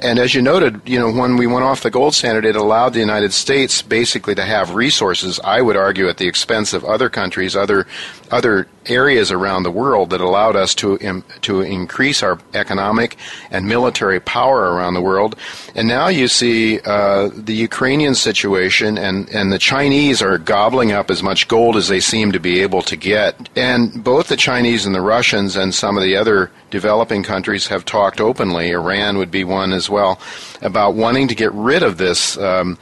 and as you noted, you know, when we went off the gold standard, it allowed the United States basically to have resources, I would argue, at the expense of other countries, other other areas around the world, that allowed us to um, to increase our economic and military power around the world. And now you see uh, the Ukrainian situation, and, and the Chinese are gobbling up as much gold as they seem to be able to get. And both the Chinese and the Russians and some of the other developing countries have talked openly, Iran would be one as well, about wanting to get rid of this um,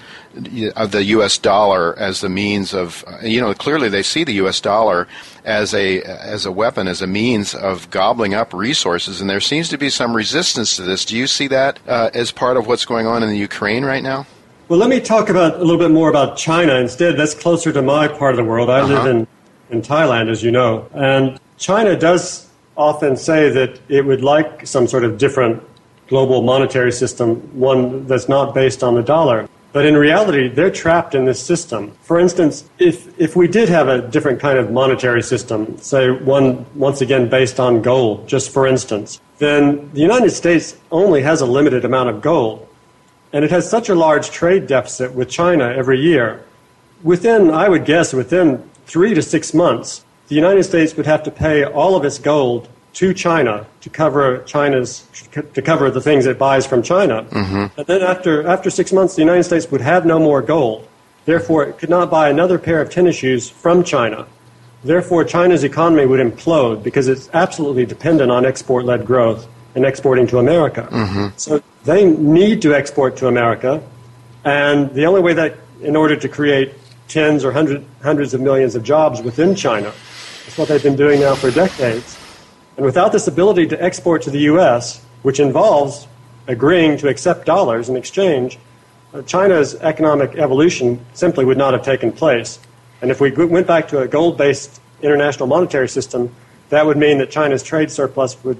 of the U S dollar as the means of, you know, clearly they see the U S dollar as a as a weapon, as a means of gobbling up resources, and there seems to be some resistance to this. Do you see that uh, as part of what's going on in the Ukraine right now? Well, let me talk about a little bit more about China instead. That's closer to my part of the world. I uh-huh. live in, in Thailand, as you know, and China does often say that it would like some sort of different global monetary system, one that's not based on the dollar. But in reality, they're trapped in this system. For instance, if if we did have a different kind of monetary system, say one, once again, based on gold, just for instance, then the United States only has a limited amount of gold. And it has such a large trade deficit with China every year. Within, I would guess, within three to six months, the United States would have to pay all of its gold to China to cover China's to cover the things it buys from China. Mm-hmm. And then after after six months, the United States would have no more gold. Therefore, it could not buy another pair of tennis shoes from China. Therefore, China's economy would implode because it's absolutely dependent on export-led growth and exporting to America. Mm-hmm. So they need to export to America, and the only way that, in order to create tens or hundred, hundreds of millions of jobs within China, that's what they've been doing now for decades. And without this ability to export to the U S, which involves agreeing to accept dollars in exchange, China's economic evolution simply would not have taken place. And if we went back to a gold-based international monetary system, that would mean that China's trade surplus would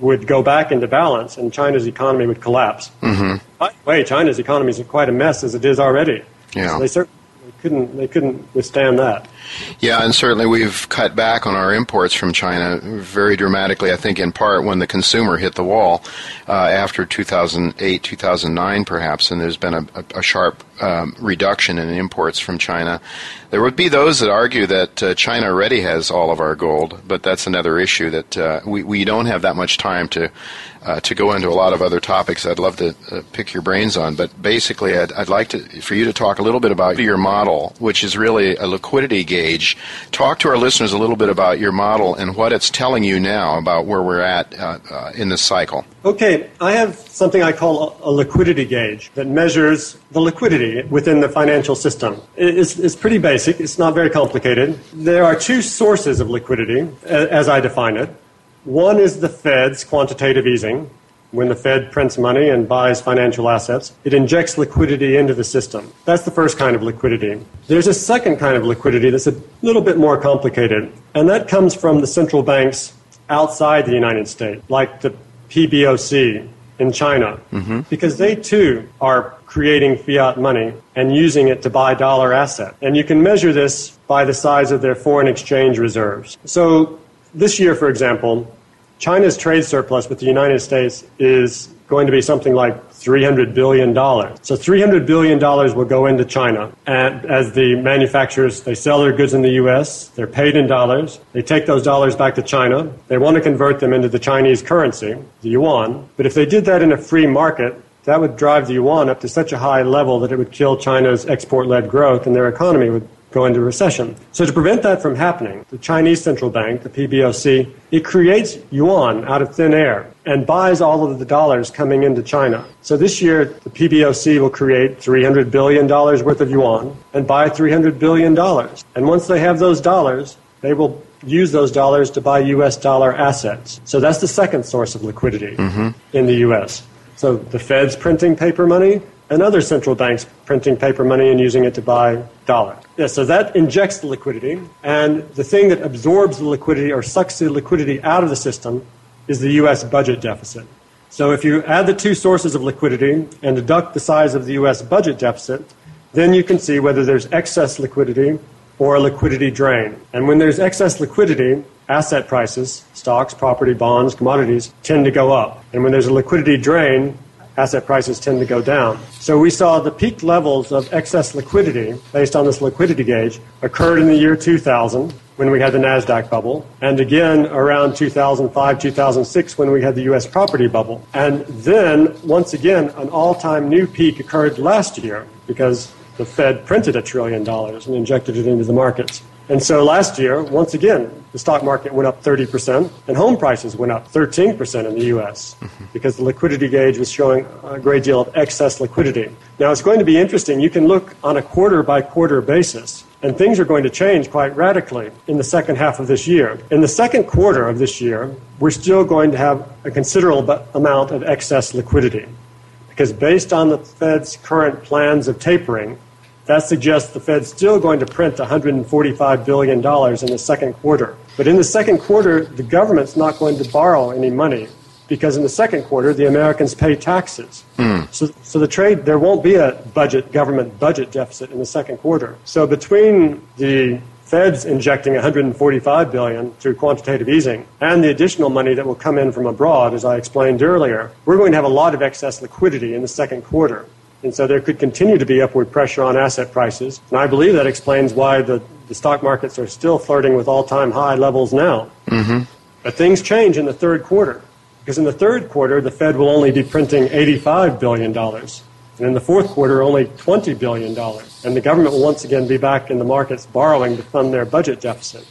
would go back into balance and China's economy would collapse. Mm-hmm. By the way, China's economy is quite a mess as it is already. Yeah. So they certainly Couldn't, they couldn't withstand that. Yeah, and certainly we've cut back on our imports from China very dramatically, I think in part when the consumer hit the wall uh, after two thousand eight, two thousand nine perhaps, and there's been a, a sharp um, reduction in imports from China. There would be those that argue that uh, China already has all of our gold, but that's another issue that uh, we, we don't have that much time to Uh, to go into a lot of other topics I'd love to uh, pick your brains on, but basically I'd, I'd like to for you to talk a little bit about your model, which is really a liquidity gauge. Talk to our listeners a little bit about your model and what it's telling you now about where we're at uh, uh, in this cycle. Okay, I have something I call a liquidity gauge that measures the liquidity within the financial system. It's, it's pretty basic. It's not very complicated. There are two sources of liquidity, as I define it. One is the Fed's quantitative easing. When the Fed prints money and buys financial assets, it injects liquidity into the system. That's the first kind of liquidity. There's a second kind of liquidity that's a little bit more complicated, and that comes from the central banks outside the United States, like the P B O C in China, mm-hmm. because they too are creating fiat money and using it to buy dollar assets. And you can measure this by the size of their foreign exchange reserves. So this year, for example, China's trade surplus with the United States is going to be something like three hundred billion dollars. So three hundred billion dollars will go into China, and as the manufacturers, they sell their goods in the U S, they're paid in dollars, they take those dollars back to China, they want to convert them into the Chinese currency, the yuan, but if they did that in a free market, that would drive the yuan up to such a high level that it would kill China's export-led growth and their economy would go into recession. So to prevent that from happening, the Chinese central bank, the P B O C, it creates yuan out of thin air and buys all of the dollars coming into China. So this year, the P B O C will create three hundred billion dollars worth of yuan and buy three hundred billion dollars. And once they have those dollars, they will use those dollars to buy U S dollar assets. So that's the second source of liquidity mm-hmm. in the U S. So the Fed's printing paper money, and other central banks printing paper money and using it to buy dollars. Yeah, so that injects the liquidity, and the thing that absorbs the liquidity or sucks the liquidity out of the system is the U S budget deficit. So if you add the two sources of liquidity and deduct the size of the U S budget deficit, then you can see whether there's excess liquidity or a liquidity drain. And when there's excess liquidity, asset prices, stocks, property, bonds, commodities, tend to go up. And when there's a liquidity drain, asset prices tend to go down. So we saw the peak levels of excess liquidity, based on this liquidity gauge, occurred in the year two thousand when we had the NASDAQ bubble, and again around two thousand five, two thousand six when we had the U S property bubble. And then, once again, an all-time new peak occurred last year because the Fed printed a trillion dollars and injected it into the markets. And so last year, once again, the stock market went up thirty percent, and home prices went up thirteen percent in the U S because the liquidity gauge was showing a great deal of excess liquidity. Now, it's going to be interesting. You can look on a quarter-by-quarter basis, and things are going to change quite radically in the second half of this year. In the second quarter of this year, we're still going to have a considerable amount of excess liquidity because based on the Fed's current plans of tapering, that suggests the Fed's still going to print one hundred forty-five billion dollars in the second quarter. But in the second quarter, the government's not going to borrow any money because in the second quarter, the Americans pay taxes. Mm. So, so the trade, there won't be a budget government budget deficit in the second quarter. So between the Fed's injecting one hundred forty-five billion dollars through quantitative easing and the additional money that will come in from abroad, as I explained earlier, we're going to have a lot of excess liquidity in the second quarter. And so there could continue to be upward pressure on asset prices. And I believe that explains why the, the stock markets are still flirting with all-time high levels now. Mm-hmm. But things change in the third quarter, because in the third quarter, the Fed will only be printing eighty-five billion dollars. And in the fourth quarter, only twenty billion dollars. And the government will once again be back in the markets borrowing to fund their budget deficit.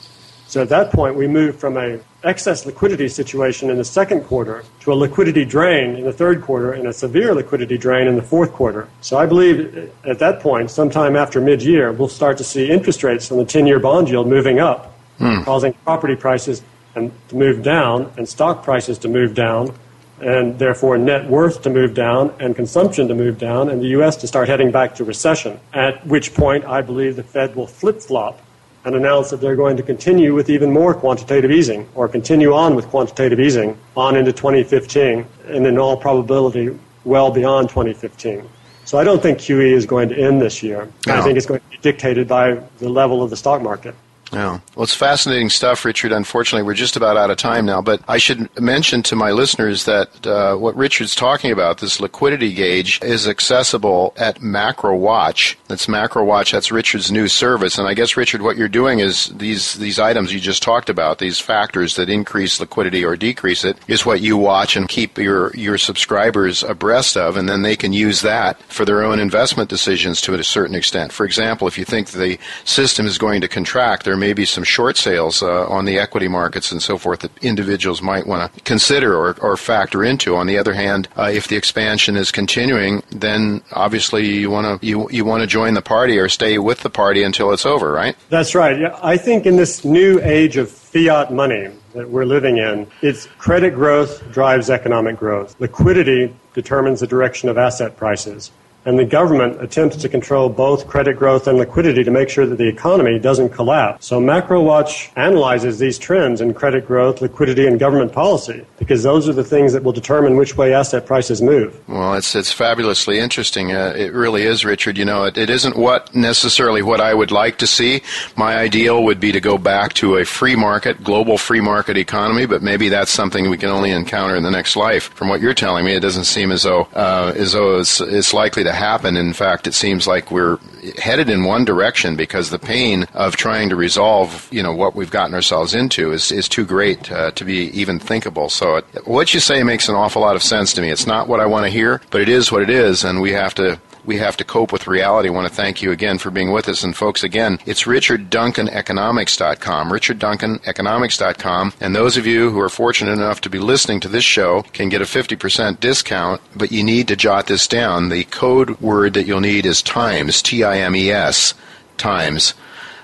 So at that point, we move from a excess liquidity situation in the second quarter to a liquidity drain in the third quarter and a severe liquidity drain in the fourth quarter. So I believe at that point, sometime after mid-year, we'll start to see interest rates on the ten-year bond yield moving up, hmm. causing property prices and to move down and stock prices to move down and therefore net worth to move down and consumption to move down and the U S to start heading back to recession, at which point I believe the Fed will flip-flop and announce that they're going to continue with even more quantitative easing or continue on with quantitative easing on into twenty fifteen and in all probability well beyond twenty fifteen. So I don't think Q E is going to end this year. No. I think it's going to be dictated by the level of the stock market. Yeah. Well, it's fascinating stuff, Richard. Unfortunately, we're just about out of time now. But I should mention to my listeners that uh, what Richard's talking about, this liquidity gauge, is accessible at Macro Watch. That's Macro Watch. That's Richard's new service. And I guess, Richard, what you're doing is these, these items you just talked about, these factors that increase liquidity or decrease it, is what you watch and keep your, your subscribers abreast of. And then they can use that for their own investment decisions to a certain extent. For example, if you think the system is going to contract, there may be some short sales uh, on the equity markets and so forth that individuals might want to consider or, or factor into. On the other hand, uh, if the expansion is continuing, then obviously you want to you, you want to join the party or stay with the party until it's over, right? That's right. Yeah, I think in this new age of fiat money that we're living in, it's credit growth drives economic growth. Liquidity determines the direction of asset prices. And the government attempts to control both credit growth and liquidity to make sure that the economy doesn't collapse. So MacroWatch analyzes these trends in credit growth, liquidity, and government policy, because those are the things that will determine which way asset prices move. Well, it's it's fabulously interesting. Uh, it really is, Richard. You know, it, it isn't what necessarily what I would like to see. My ideal would be to go back to a free market, global free market economy, but maybe that's something we can only encounter in the next life. From what you're telling me, it doesn't seem as though, uh, as though it's, it's likely to happen. In fact, it seems like we're headed in one direction because the pain of trying to resolve, you know, what we've gotten ourselves into is, is too great uh, to be even thinkable. So it, what you say makes an awful lot of sense to me. It's not what I want to hear, but it is what it is, and we have to We have to cope with reality. I want to thank you again for being with us. And folks, again, it's Richard Duncan Economics dot com, Richard Duncan Economics dot com. And those of you who are fortunate enough to be listening to this show can get a fifty percent discount, but you need to jot this down. The code word that you'll need is TIMES, T I M E S, TIMES.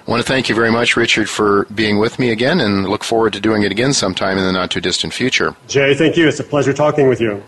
I want to thank you very much, Richard, for being with me again, and look forward to doing it again sometime in the not-too-distant future. Jay, thank you. It's a pleasure talking with you.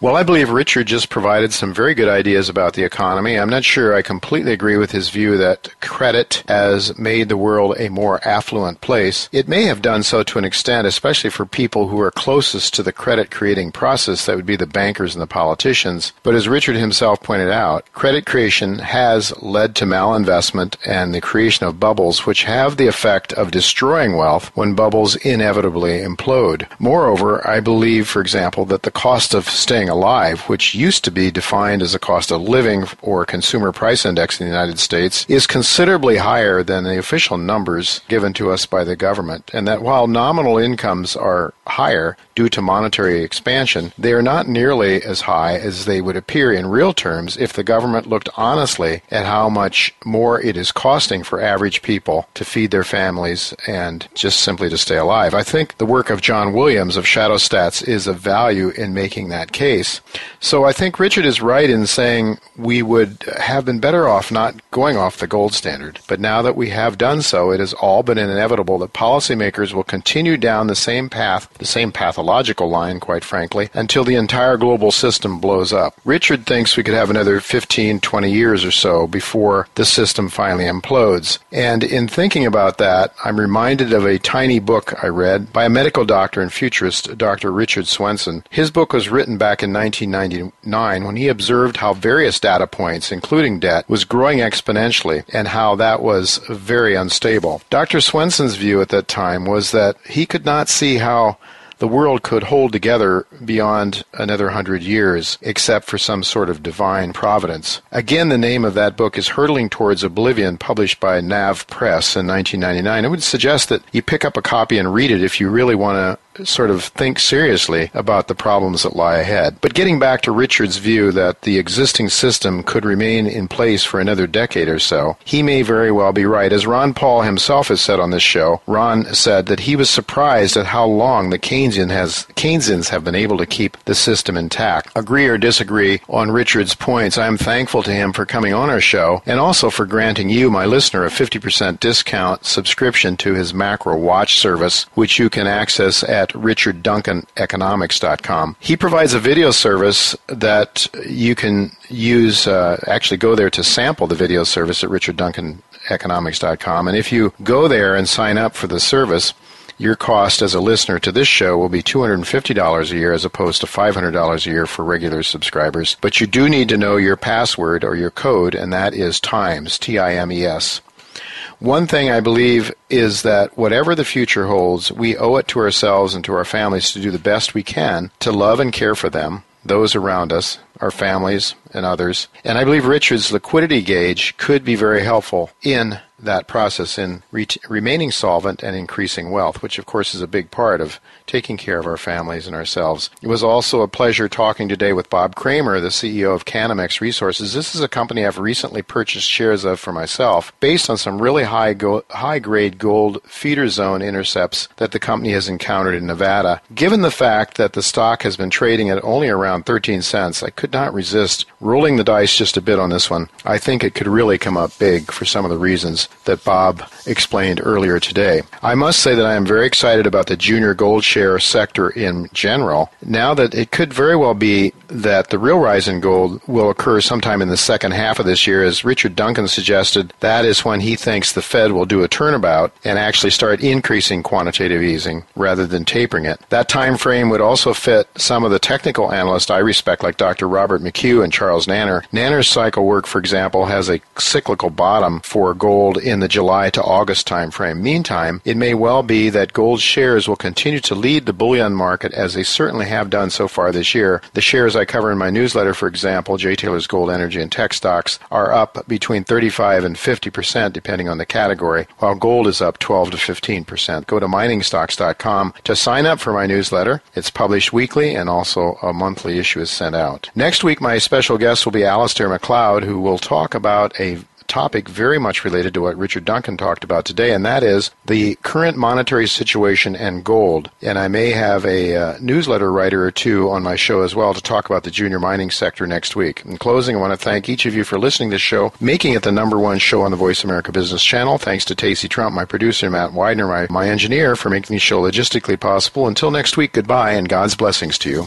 Well, I believe Richard just provided some very good ideas about the economy. I'm not sure I completely agree with his view that credit has made the world a more affluent place. It may have done so to an extent, especially for people who are closest to the credit-creating process, that would be the bankers and the politicians. But as Richard himself pointed out, credit creation has led to malinvestment and the creation of bubbles, which have the effect of destroying wealth when bubbles inevitably implode. Moreover, I believe, for example, that the cost of staying alive, which used to be defined as a cost of living or consumer price index in the United States, is considerably higher than the official numbers given to us by the government, and that while nominal incomes are higher due to monetary expansion, they are not nearly as high as they would appear in real terms if the government looked honestly at how much more it is costing for average people to feed their families and just simply to stay alive. I think the work of John Williams of Shadow Stats is of value in making that case. So I think Richard is right in saying we would have been better off not going off the gold standard. But now that we have done so, it has all been inevitable that policymakers will continue down the same path, the same pathological line, quite frankly, until the entire global system blows up. Richard thinks we could have another fifteen, twenty years or so before the system finally implodes. And in thinking about that, I'm reminded of a tiny book I read by a medical doctor and futurist, Doctor Richard Swenson. His book was written back in nineteen ninety-nine when he observed how various data points, including debt, was growing exponentially and how that was very unstable. Doctor Swenson's view at that time was that he could not see how the world could hold together beyond another hundred years, except for some sort of divine providence. Again, the name of that book is Hurtling Towards Oblivion, published by Nav Press in nineteen ninety-nine. I would suggest that you pick up a copy and read it if you really want to sort of think seriously about the problems that lie ahead. But getting back to Richard's view that the existing system could remain in place for another decade or so, he may very well be right. As Ron Paul himself has said on this show, Ron said that he was surprised at how long the Keynesian has, Keynesians have been able to keep the system intact. Agree or disagree on Richard's points, I am thankful to him for coming on our show and also for granting you, my listener, a fifty percent discount subscription to his Macro Watch service, which you can access at Richard Duncan Economics dot com. He provides a video service that you can use, uh, actually go there to sample the video service at Richard Duncan Economics dot com. And if you go there and sign up for the service, your cost as a listener to this show will be two hundred fifty dollars a year as opposed to five hundred dollars a year for regular subscribers. But you do need to know your password or your code, and that is TIMES, T I M E S. One thing I believe is that whatever the future holds, we owe it to ourselves and to our families to do the best we can to love and care for them, those around us, our families, and others. And I believe Richard's liquidity gauge could be very helpful in that process, in re- remaining solvent and increasing wealth, which, of course, is a big part of taking care of our families and ourselves. It was also a pleasure talking today with Bob Kramer, the C E O of Canamex Resources. This is a company I've recently purchased shares of for myself based on some really high go- high-grade gold feeder zone intercepts that the company has encountered in Nevada. Given the fact that the stock has been trading at only around thirteen cents, I could not resist rolling the dice just a bit on this one. I think it could really come up big for some of the reasons that Bob explained earlier today. I must say that I am very excited about the junior gold share sector in general, now that it could very well be that the real rise in gold will occur sometime in the second half of this year. As Richard Duncan suggested, that is when he thinks the Fed will do a turnabout and actually start increasing quantitative easing rather than tapering it. That time frame would also fit some of the technical analysts I respect, like Doctor Robert McHugh and Charles Nenner. Nanner's cycle work, for example, has a cyclical bottom for gold in the July to August time frame. Meantime, it may well be that gold shares will continue to lead the bullion market as they certainly have done so far this year. The shares I cover in my newsletter, for example, Jay Taylor's gold, energy, and tech stocks, are up between thirty-five and fifty percent depending on the category, while gold is up twelve to fifteen percent. Go to mining stocks dot com to sign up for my newsletter. It's published weekly and also a monthly issue is sent out. Next week, my special guest will be Alistair MacLeod, who will talk about a topic very much related to what Richard Duncan talked about today, and that is the current monetary situation and gold. And I may have a uh, newsletter writer or two on my show as well to talk about the junior mining sector next week. In closing, I want to thank each of you for listening to this show, making it the number one show on the Voice America Business Channel. Thanks to Tacey Trump, my producer, Matt Widener, my, my engineer, for making this show logistically possible. Until next week, goodbye, and God's blessings to you.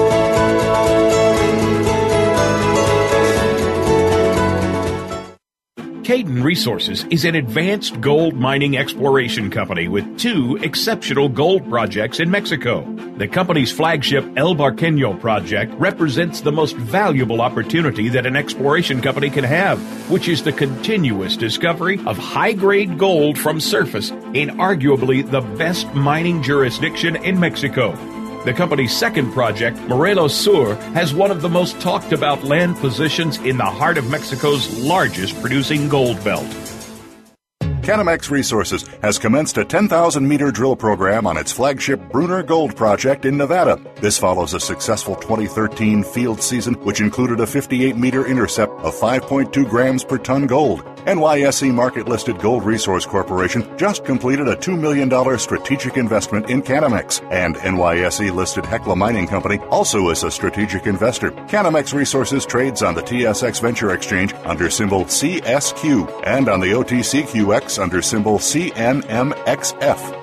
Caden Resources is an advanced gold mining exploration company with two exceptional gold projects in Mexico. The company's flagship El Barqueño project represents the most valuable opportunity that an exploration company can have, which is the continuous discovery of high-grade gold from surface in arguably the best mining jurisdiction in Mexico. The company's second project, Morelos Sur, has one of the most talked-about land positions in the heart of Mexico's largest producing gold belt. Canamex Resources has commenced a ten thousand meter drill program on its flagship Bruner Gold Project in Nevada. This follows a successful twenty thirteen field season, which included a fifty-eight meter intercept of five point two grams per ton gold. N Y S E market-listed Gold Resource Corporation just completed a two million dollars strategic investment in Canamex, and N Y S E listed Hecla Mining Company also is a strategic investor. Canamex Resources trades on the T S X Venture Exchange under symbol C S Q and on the O T C Q X under symbol C N M X F.